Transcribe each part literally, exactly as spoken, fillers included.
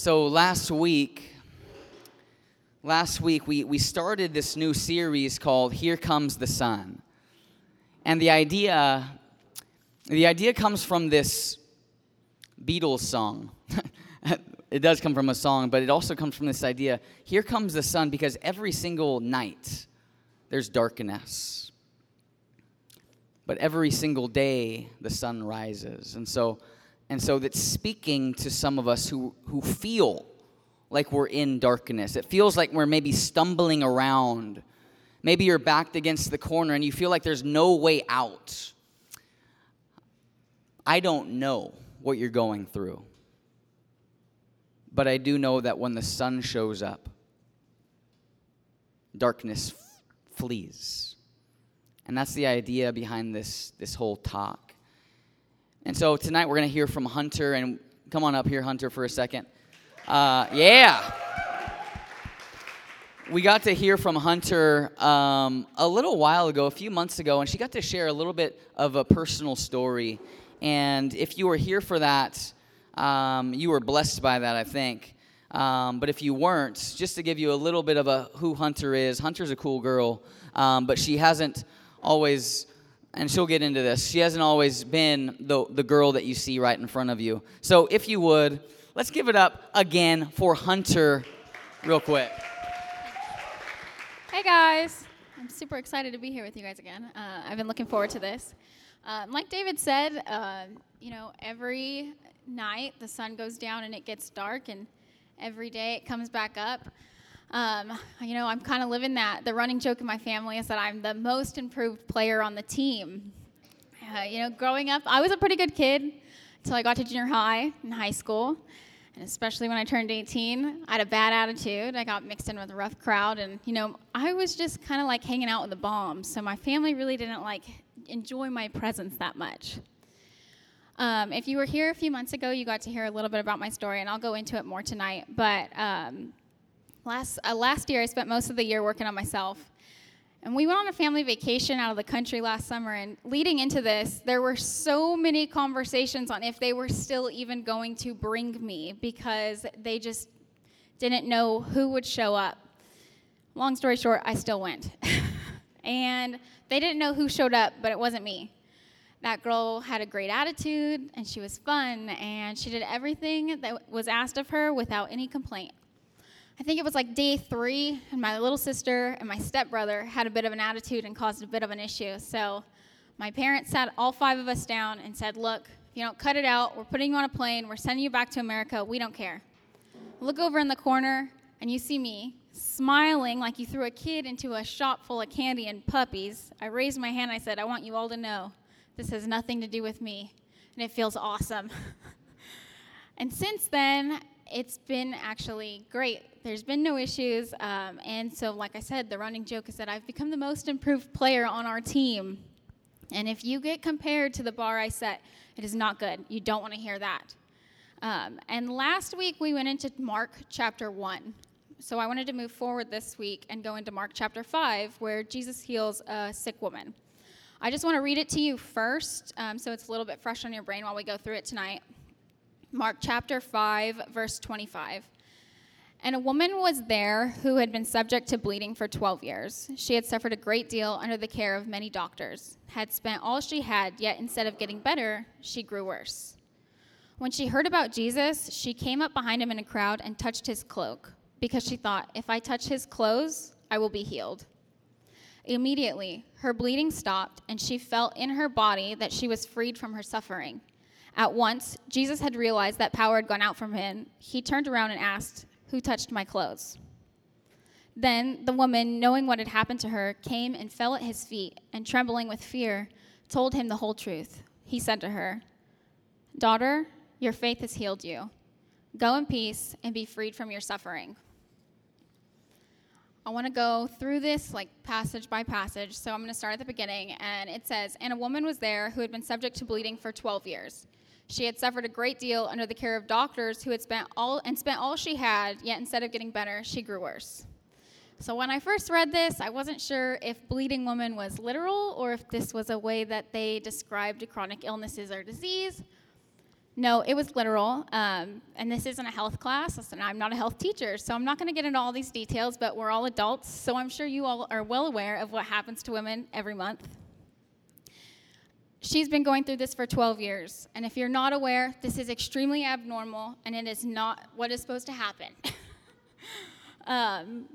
So last week, last week we, we started this new series called Here Comes the Sun. And the idea, the idea comes from this Beatles song. It does come from a song, but it also comes from this idea, here comes the sun, because every single night there's darkness. But every single day the sun rises. And so and so that's speaking to some of us who, who feel like we're in darkness. It feels like we're maybe stumbling around. Maybe you're backed against the corner and you feel like there's no way out. I don't know what you're going through. But I do know that when the sun shows up, darkness f- flees. And that's the idea behind this, this whole talk. And so tonight we're going to hear from Hunter. And come on up here, Hunter, for a second. Uh, yeah. We got to hear from Hunter um, a little while ago, a few months ago. And she got to share a little bit of a personal story. And if you were here for that, Um, you were blessed by that, I think. Um, but if you weren't, just to give you a little bit of a who Hunter is, Hunter's a cool girl, um, but she hasn't always, and she'll get into this, she hasn't always been the, the girl that you see right in front of you. So if you would, let's give it up again for Hunter real quick. Hey, guys. I'm super excited to be here with you guys again. Uh, I've been looking forward to this. Um, like David said, uh, you know, every night the sun goes down and it gets dark, and every day it comes back up. Um, you know, I'm kind of living that. The running joke in my family is that I'm the most improved player on the team. Uh, you know, growing up, I was a pretty good kid until I got to junior high and high school, and especially when I turned eighteen, I had a bad attitude. I got mixed in with a rough crowd, and, you know, I was just kind of like hanging out with the bombs, so my family really didn't, like, enjoy my presence that much. Um, if you were here a few months ago, you got to hear a little bit about my story, and I'll go into it more tonight. But um, last uh, last year, I spent most of the year working on myself. And we went on a family vacation out of the country last summer, and leading into this, there were so many conversations on if they were still even going to bring me, because they just didn't know who would show up. Long story short, I still went. And they didn't know who showed up, but it wasn't me. That girl had a great attitude, and she was fun, and she did everything that was asked of her without any complaint. I think it was like day three, and my little sister and my stepbrother had a bit of an attitude and caused a bit of an issue. So my parents sat all five of us down and said, look, if you don't cut it out, we're putting you on a plane, we're sending you back to America, we don't care. Look over in the corner, and you see me, smiling like you threw a kid into a shop full of candy and puppies. I raised my hand, I said, I want you all to know, this has nothing to do with me, and it feels awesome. And since then, it's been actually great. There's been no issues, um, and so like I said, the running joke is that I've become the most improved player on our team. And if you get compared to the bar I set, it is not good. You don't want to hear that. Um, and last week, we went into Mark chapter one. So I wanted to move forward this week and go into Mark chapter five, where Jesus heals a sick woman. I just want to read it to you first, um, so it's a little bit fresh on your brain while we go through it tonight. Mark chapter five, verse twenty-five. And a woman was there who had been subject to bleeding for twelve years. She had suffered a great deal under the care of many doctors, had spent all she had, yet instead of getting better, she grew worse. When she heard about Jesus, she came up behind him in a crowd and touched his cloak, because she thought, if I touch his clothes, I will be healed. Immediately, her bleeding stopped, and she felt in her body that she was freed from her suffering. At once, Jesus had realized that power had gone out from him. He turned around and asked, "Who touched my clothes?" Then the woman, knowing what had happened to her, came and fell at his feet, and trembling with fear, told him the whole truth. He said to her, "Daughter, your faith has healed you. Go in peace and be freed from your suffering." I want to go through this like passage by passage, so I'm going to start at the beginning, and it says, and a woman was there who had been subject to bleeding for twelve years. She had suffered a great deal under the care of doctors who had spent all and spent all she had, yet instead of getting better, she grew worse. So when I first read this, I wasn't sure if bleeding woman was literal or if this was a way that they described chronic illnesses or disease. No, it was glycerol, um, and this isn't a health class, and I'm not a health teacher, so I'm not going to get into all these details, but we're all adults, so I'm sure you all are well aware of what happens to women every month. She's been going through this for twelve years, and if you're not aware, this is extremely abnormal, and it is not what is supposed to happen. um,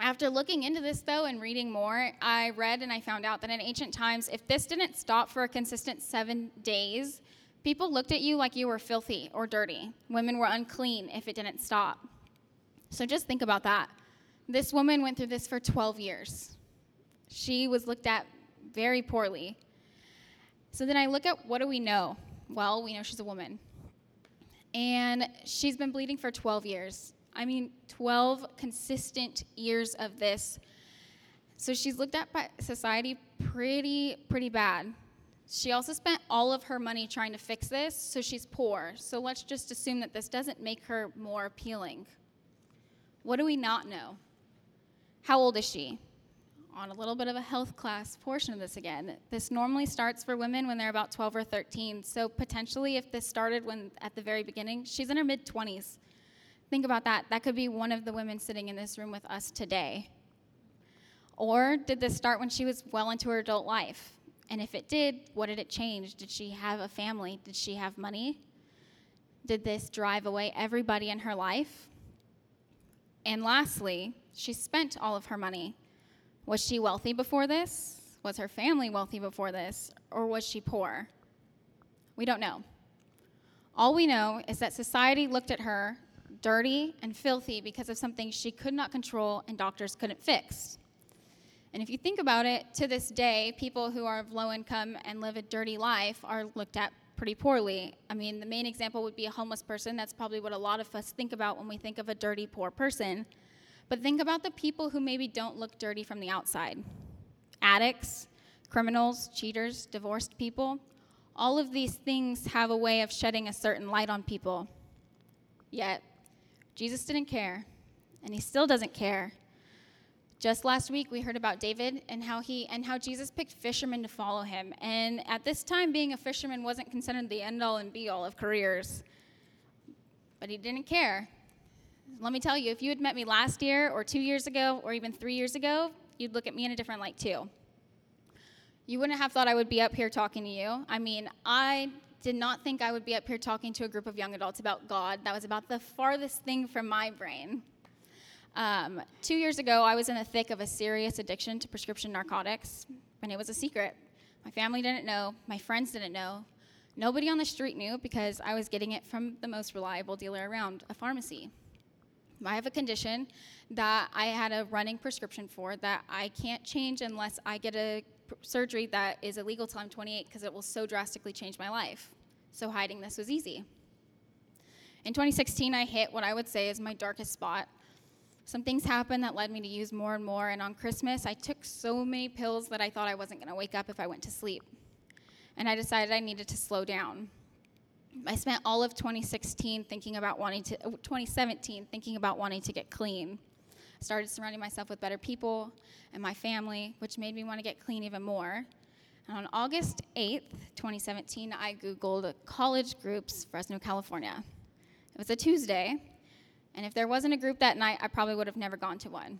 After looking into this, though, and reading more, I read and I found out that in ancient times, if this didn't stop for a consistent seven days, people looked at you like you were filthy or dirty. Women were unclean if it didn't stop. So just think about that. This woman went through this for twelve years. She was looked at very poorly. So then I look at, what do we know? Well, we know she's a woman. And she's been bleeding for twelve years. I mean, twelve consistent years of this. So she's looked at by society pretty, pretty bad. She also spent all of her money trying to fix this, so she's poor. So let's just assume that this doesn't make her more appealing. What do we not know? How old is she? On a little bit of a health class portion of this again. This normally starts for women when they're about twelve or thirteen. So potentially, if this started when at the very beginning, she's in her mid-twenties. Think about that. That could be one of the women sitting in this room with us today. Or did this start when she was well into her adult life? And if it did, what did it change? Did she have a family? Did she have money? Did this drive away everybody in her life? And lastly, she spent all of her money. Was she wealthy before this? Was her family wealthy before this? Or was she poor? We don't know. All we know is that society looked at her dirty and filthy because of something she could not control and doctors couldn't fix. And if you think about it, to this day, people who are of low income and live a dirty life are looked at pretty poorly. I mean, the main example would be a homeless person. That's probably what a lot of us think about when we think of a dirty, poor person. But think about the people who maybe don't look dirty from the outside. Addicts, criminals, cheaters, divorced people. All of these things have a way of shedding a certain light on people. Yet Jesus didn't care, and he still doesn't care. Just last week, we heard about David and how he and how Jesus picked fishermen to follow him. And at this time, being a fisherman wasn't considered the end-all and be-all of careers. But he didn't care. Let me tell you, if you had met me last year or two years ago or even three years ago, you'd look at me in a different light too. You wouldn't have thought I would be up here talking to you. I mean, I... did not think I would be up here talking to a group of young adults about God. That was about the farthest thing from my brain. Um, two years ago, I was in the thick of a serious addiction to prescription narcotics, and it was a secret. My family didn't know. My friends didn't know. Nobody on the street knew because I was getting it from the most reliable dealer around, a pharmacy. I have a condition that I had a running prescription for that I can't change unless I get a surgery that is illegal till I'm twenty-eight because it will so drastically change my life. So hiding this was easy. In twenty sixteen, I hit what I would say is my darkest spot. Some things happened that led me to use more and more, and on Christmas, I took so many pills that I thought I wasn't going to wake up if I went to sleep. And I decided I needed to slow down. I spent all of twenty sixteen thinking about wanting to, twenty seventeen thinking about wanting to get clean. I started surrounding myself with better people and my family, which made me want to get clean even more. And on August eighth, twenty seventeen, I Googled college groups, Fresno, California. It was a Tuesday, and if there wasn't a group that night, I probably would have never gone to one.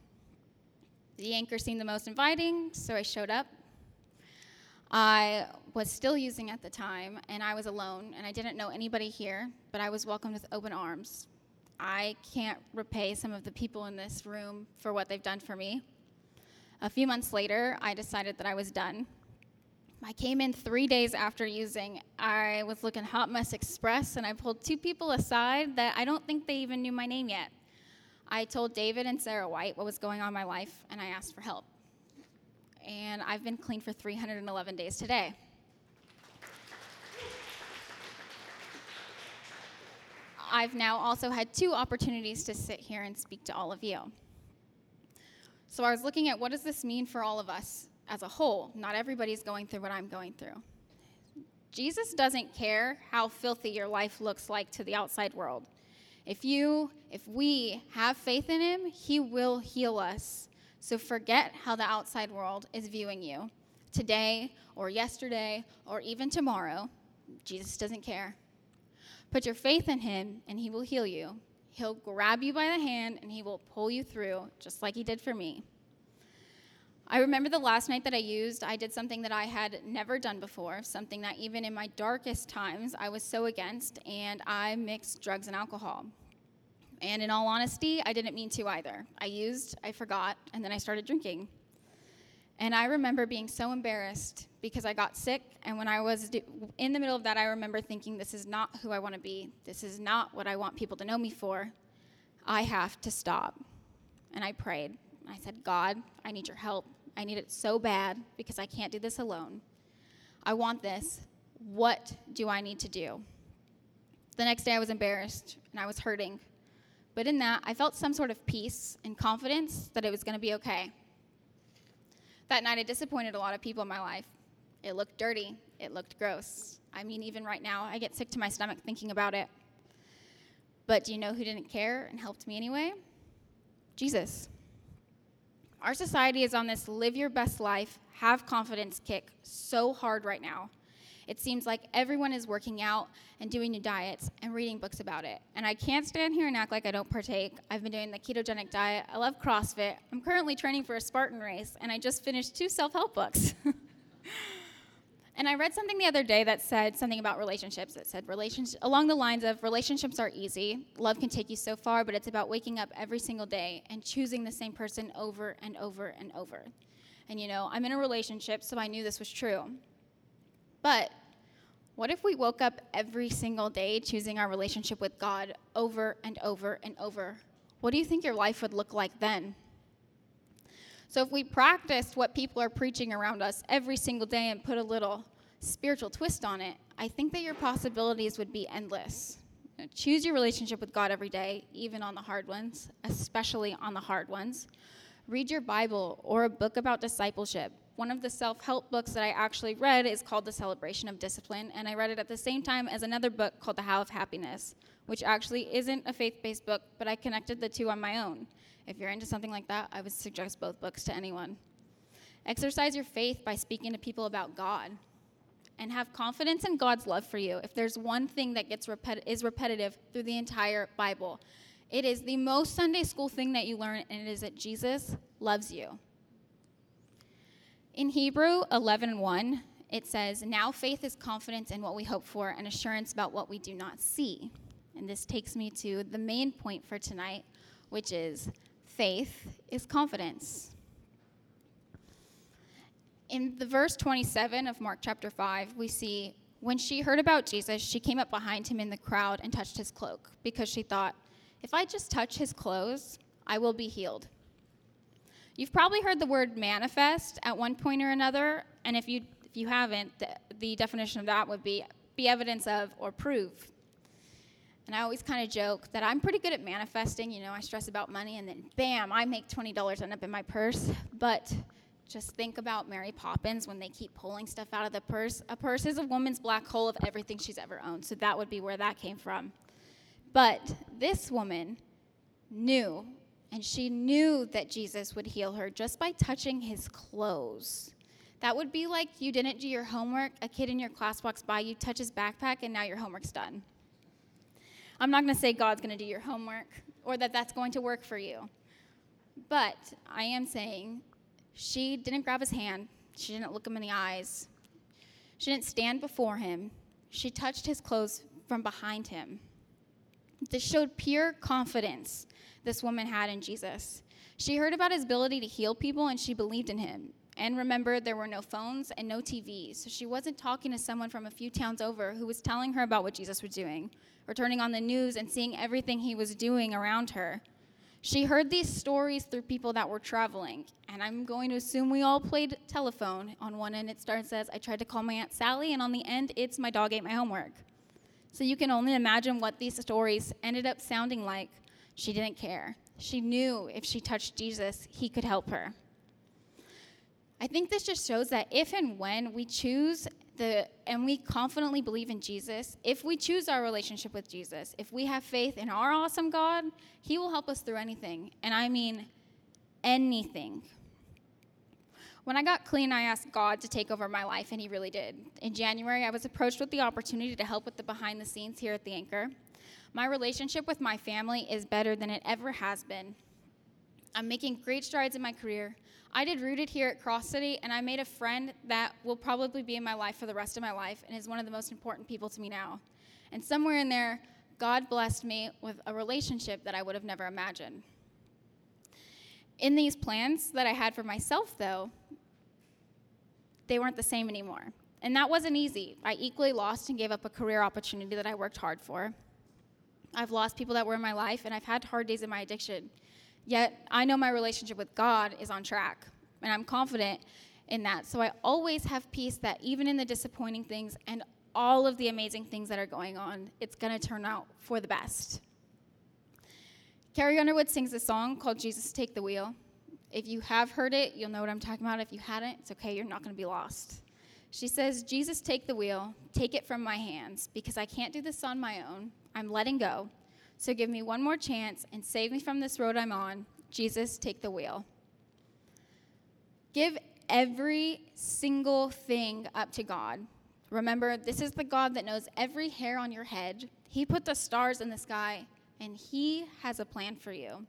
The Anchor seemed the most inviting, so I showed up. I was still using at the time, and I was alone, and I didn't know anybody here, but I was welcomed with open arms. I can't repay some of the people in this room for what they've done for me. A few months later, I decided that I was done. I came in three days after using. I was looking hot mess express, and I pulled two people aside that I don't think they even knew my name yet. I told David and Sarah White what was going on in my life, and I asked for help. And I've been clean for three hundred eleven days today. I've now also had two opportunities to sit here and speak to all of you. So I was looking at, what does this mean for all of us as a whole? Not everybody's going through what I'm going through. Jesus doesn't care how filthy your life looks like to the outside world. If you, if we have faith in him, he will heal us. So forget how the outside world is viewing you today or yesterday or even tomorrow. Jesus doesn't care. Put your faith in him, and he will heal you. He'll grab you by the hand, and he will pull you through, just like he did for me. I remember the last night that I used, I did something that I had never done before, something that even in my darkest times I was so against, and I mixed drugs and alcohol. And in all honesty, I didn't mean to either. I used, I forgot, and then I started drinking. And I remember being so embarrassed because I got sick, and when I was in the middle of that, I remember thinking, this is not who I want to be. This is not what I want people to know me for. I have to stop. And I prayed. I said, God, I need your help. I need it so bad because I can't do this alone. I want this. What do I need to do? The next day I was embarrassed and I was hurting. But in that, I felt some sort of peace and confidence that it was going to be okay. That night I disappointed a lot of people in my life. It looked dirty. It looked gross. I mean, even right now, I get sick to my stomach thinking about it. But do you know who didn't care and helped me anyway? Jesus. Our society is on this live your best life, have confidence kick so hard right now. It seems like everyone is working out and doing new diets and reading books about it. And I can't stand here and act like I don't partake. I've been doing the ketogenic diet. I love CrossFit. I'm currently training for a Spartan race, and I just finished two self-help books. And I read something the other day that said something about relationships. It said relationship, along the lines of relationships are easy. Love can take you so far, but it's about waking up every single day and choosing the same person over and over and over. And, you know, I'm in a relationship, so I knew this was true. But what if we woke up every single day choosing our relationship with God over and over and over? What do you think your life would look like then? So if we practiced what people are preaching around us every single day and put a little spiritual twist on it, I think that your possibilities would be endless. You know, choose your relationship with God every day, even on the hard ones, especially on the hard ones. Read your Bible or a book about discipleship. One of the self-help books that I actually read is called The Celebration of Discipline, and I read it at the same time as another book called The How of Happiness, which actually isn't a faith-based book, but I connected the two on my own. If you're into something like that, I would suggest both books to anyone. Exercise your faith by speaking to people about God. And have confidence in God's love for you. If there's one thing that gets repet- is repetitive through the entire Bible, it is the most Sunday school thing that you learn, and it is that Jesus loves you. In Hebrew eleven one, it says, "Now faith is confidence in what we hope for and assurance about what we do not see." And this takes me to the main point for tonight, which is, faith is confidence. In the verse twenty-seven of Mark chapter five, we see, when she heard about Jesus, she came up behind him in the crowd and touched his cloak, because she thought, if I just touch his clothes, I will be healed. You've probably heard the word manifest at one point or another, and if you if you haven't, the, the definition of that would be be evidence of or prove. And I always kind of joke that I'm pretty good at manifesting. You know, I stress about money, and then, bam, I make twenty dollars end up in my purse. But just think about Mary Poppins when they keep pulling stuff out of the purse. A purse is a woman's black hole of everything she's ever owned, so that would be where that came from. But this woman knew, and she knew that Jesus would heal her just by touching his clothes. That would be like you didn't do your homework, a kid in your class walks by, you touch his backpack, and now your homework's done. I'm not going to say God's going to do your homework or that that's going to work for you. But I am saying she didn't grab his hand. She didn't look him in the eyes. She didn't stand before him. She touched his clothes from behind him. This showed pure confidence this woman had in Jesus. She heard about his ability to heal people, and she believed in him. And remember, there were no phones and no T V, so she wasn't talking to someone from a few towns over who was telling her about what Jesus was doing, or turning on the news and seeing everything he was doing around her. She heard these stories through people that were traveling, and I'm going to assume we all played telephone. On one end, it starts says, I tried to call my Aunt Sally, and on the end, it's my dog ate my homework. So you can only imagine what these stories ended up sounding like. She didn't care. She knew if she touched Jesus, he could help her. I think this just shows that if and when we choose the and we confidently believe in Jesus, if we choose our relationship with Jesus, if we have faith in our awesome God, he will help us through anything. And I mean anything. When I got clean, I asked God to take over my life, and he really did. In January, I was approached with the opportunity to help with the behind the scenes here at The Anchor. My relationship with my family is better than it ever has been. I'm making great strides in my career. I did Rooted here at Cross City, and I made a friend that will probably be in my life for the rest of my life and is one of the most important people to me now. And somewhere in there, God blessed me with a relationship that I would have never imagined. In these plans that I had for myself, though, they weren't the same anymore. And that wasn't easy. I equally lost and gave up a career opportunity that I worked hard for. I've lost people that were in my life, and I've had hard days in my addiction. Yet, I know my relationship with God is on track, and I'm confident in that. So I always have peace that even in the disappointing things and all of the amazing things that are going on, it's going to turn out for the best. Carrie Underwood sings a song called Jesus Take the Wheel. If you have heard it, you'll know what I'm talking about. If you hadn't, it's okay. You're not going to be lost. She says, Jesus, take the wheel. Take it from my hands, because I can't do this on my own. I'm letting go. So give me one more chance and save me from this road I'm on. Jesus, take the wheel. Give every single thing up to God. Remember, this is the God that knows every hair on your head. He put the stars in the sky, and he has a plan for you,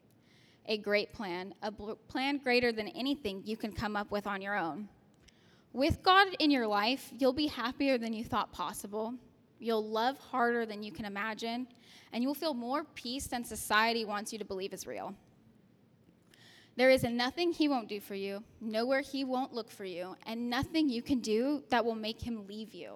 a great plan, a bl- plan greater than anything you can come up with on your own. With God in your life, you'll be happier than you thought possible. You'll love harder than you can imagine, and you'll feel more peace than society wants you to believe is real. There is nothing he won't do for you, nowhere he won't look for you, and nothing you can do that will make him leave you.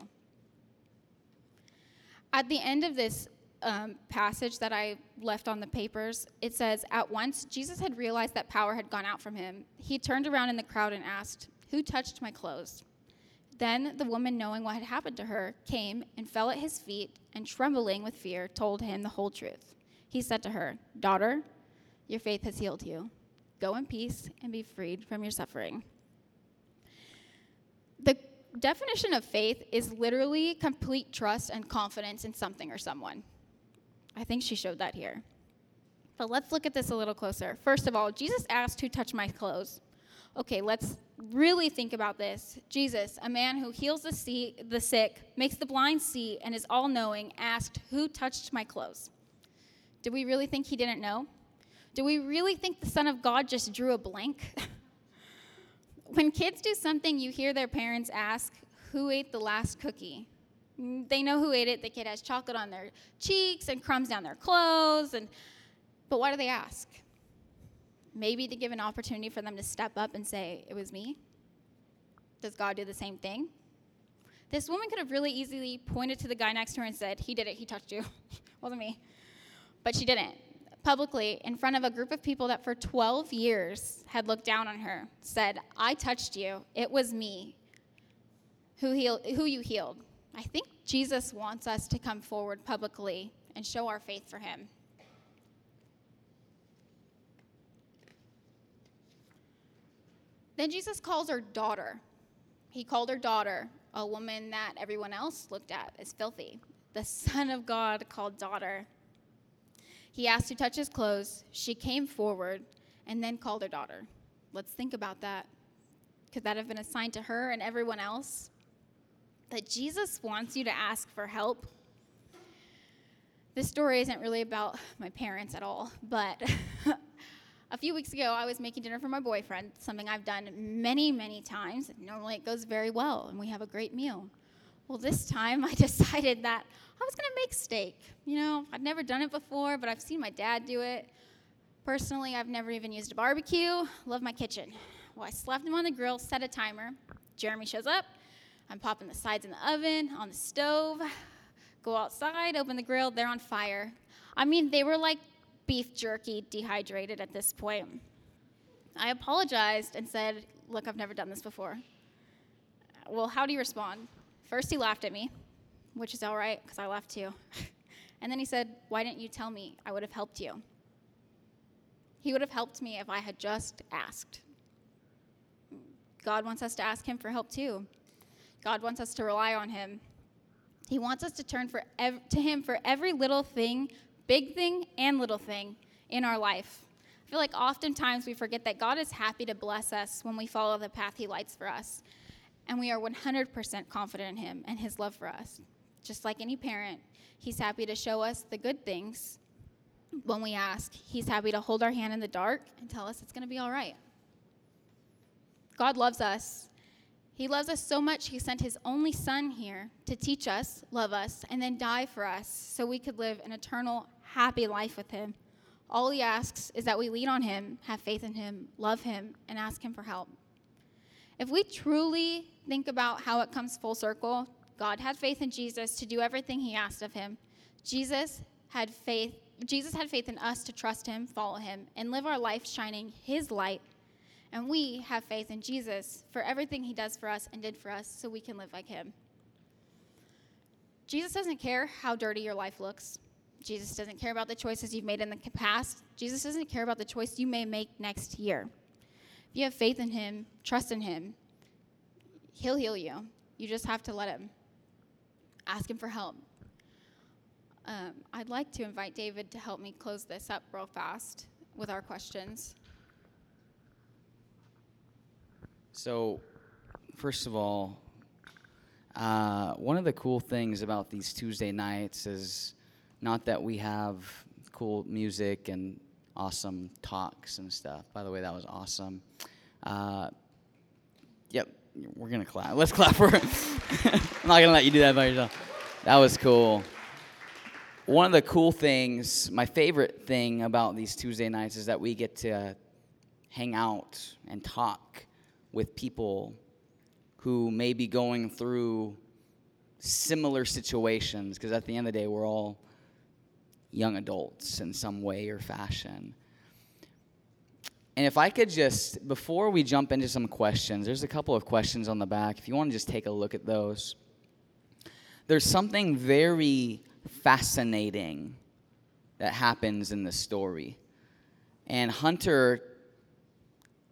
At the end of this Um, passage that I left on the papers, it says, at once, Jesus had realized that power had gone out from him. He turned around in the crowd and asked, who touched my clothes? Then the woman, knowing what had happened to her, came and fell at his feet and, trembling with fear, told him the whole truth. He said to her, daughter, your faith has healed you. Go in peace and be freed from your suffering. The definition of faith is literally complete trust and confidence in something or someone. I think she showed that here. But let's look at this a little closer. First of all, Jesus asked, who touched my clothes? Okay, let's really think about this. Jesus, a man who heals the see, the sick, makes the blind see, and is all-knowing, asked, who touched my clothes? Do we really think he didn't know? Do we really think the Son of God just drew a blank? When kids do something, you hear their parents ask, who ate the last cookie? They know who ate it. The kid has chocolate on their cheeks and crumbs down their clothes. And but why do they ask? Maybe to give an opportunity for them to step up and say, it was me? Does God do the same thing? This woman could have really easily pointed to the guy next to her and said, he did it, he touched you. Wasn't me. But she didn't. Publicly, in front of a group of people that for twelve years had looked down on her, said, I touched you. It was me who healed, who you healed. I think Jesus wants us to come forward publicly and show our faith for him. Then Jesus calls her daughter. He called her daughter, a woman that everyone else looked at as filthy. The Son of God called daughter. He asked to touch his clothes. She came forward and then called her daughter. Let's think about that. Could that have been a sign to her and everyone else that Jesus wants you to ask for help? This story isn't really about my parents at all, but a few weeks ago, I was making dinner for my boyfriend, something I've done many, many times. Normally, it goes very well, and we have a great meal. Well, this time, I decided that I was going to make steak. You know, I'd never done it before, but I've seen my dad do it. Personally, I've never even used a barbecue. Love my kitchen. Well, I slapped him on the grill, set a timer. Jeremy shows up. I'm popping the sides in the oven, on the stove, go outside, open the grill, they're on fire. I mean, they were like beef jerky dehydrated at this point. I apologized and said, look, I've never done this before. Well, how do you respond? First, he laughed at me, which is all right, because I laughed too. And then he said, why didn't you tell me? I would have helped you. He would have helped me if I had just asked. God wants us to ask him for help too. God wants us to rely on him. He wants us to turn for ev- to him for every little thing, big thing and little thing in our life. feel like oftentimes we forget that God is happy to bless us when we follow the path he lights for us. And we are one hundred percent confident in him and his love for us. Just like any parent, he's happy to show us the good things when we ask. He's happy to hold our hand in the dark and tell us it's going to be all right. God loves us. He loves us so much he sent his only son here to teach us, love us, and then die for us so we could live an eternal, happy life with him. All he asks is that we lean on him, have faith in him, love him, and ask him for help. If we truly think about how it comes full circle, God had faith in Jesus to do everything he asked of him. Jesus had faith. Jesus had faith in us to trust him, follow him, and live our life shining his light. And we have faith in Jesus for everything he does for us and did for us so we can live like him. Jesus doesn't care how dirty your life looks. Jesus doesn't care about the choices you've made in the past. Jesus doesn't care about the choice you may make next year. If you have faith in him, trust in him, he'll heal you. You just have to let him. Ask him for help. Um, I'd like to invite David to help me close this up real fast with our questions. So, first of all, uh, one of the cool things about these Tuesday nights is not that we have cool music and awesome talks and stuff. By the way, that was awesome. Uh, yep, we're going to clap. Let's clap for it. I'm not going to let you do that by yourself. That was cool. One of the cool things, my favorite thing about these Tuesday nights is that we get to hang out and talk with people who may be going through similar situations, because at the end of the day, we're all young adults in some way or fashion. And if I could just, before we jump into some questions, there's a couple of questions on the back. If you want to just take a look at those. There's something very fascinating that happens in this story. And Hunter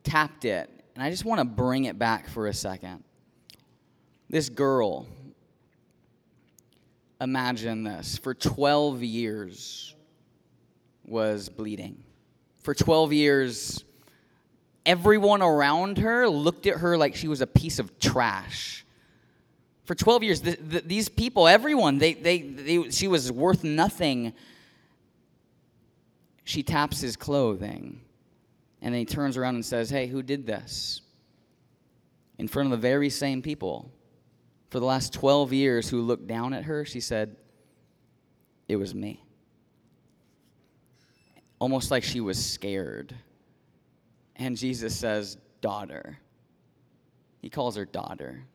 tapped it. And I just want to bring it back for a second. This girl, imagine this, for twelve years was bleeding. For twelve years, everyone around her looked at her like she was a piece of trash. For twelve years, th- th- these people, everyone, they, they, they, she was worth nothing. She taps his clothing. And then he turns around and says, hey, who did this? In front of the very same people. For the last twelve years who looked down at her, she said, it was me. Almost like she was scared. And Jesus says, daughter. He calls her daughter.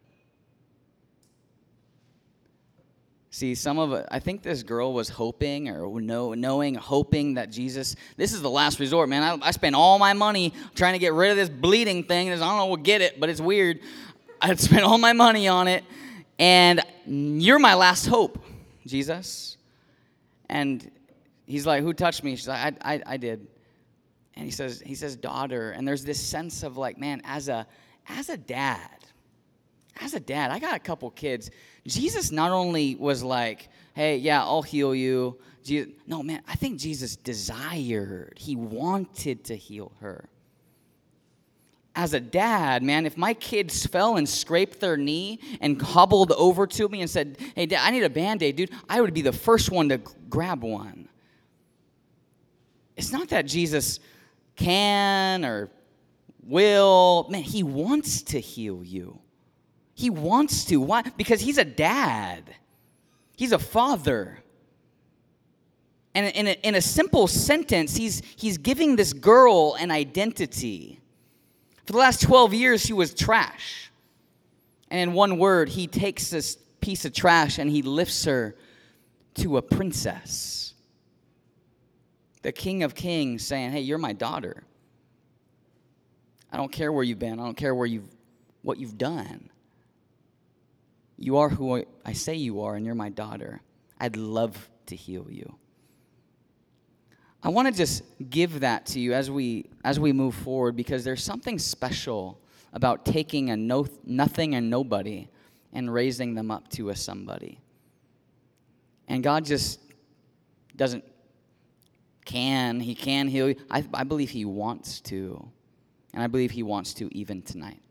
See, some of it, I think this girl was hoping or know, knowing, hoping that Jesus, this is the last resort, man. I, I spent all my money trying to get rid of this bleeding thing. I don't know, we'll get it, but it's weird. I spent all my money on it, and you're my last hope, Jesus. And he's like, who touched me? She's like, I, I, I did. And he says, he says, daughter. And there's this sense of like, man, as a, as a dad, as a dad, I got a couple kids. Jesus not only was like, hey, yeah, I'll heal you. Jesus, no, man, I think Jesus desired, he wanted to heal her. As a dad, man, if my kids fell and scraped their knee and hobbled over to me and said, hey, Dad, I need a Band-Aid, dude, I would be the first one to grab one. It's not that Jesus can or will. Man, he wants to heal you. He wants to. Why? Because he's a dad. He's a father. And in a, in a simple sentence, he's, he's giving this girl an identity. For the last twelve years, she was trash. And in one word, he takes this piece of trash and he lifts her to a princess. The King of Kings saying, hey, you're my daughter. I don't care where you've been. I don't care where you've, what you've done. You are who I say you are, and you're my daughter. I'd love to heal you. I want to just give that to you as we as we move forward, because there's something special about taking a no, nothing and nobody and raising them up to a somebody. And God just doesn't can. He can heal you. I, I believe he wants to. And I believe he wants to even tonight.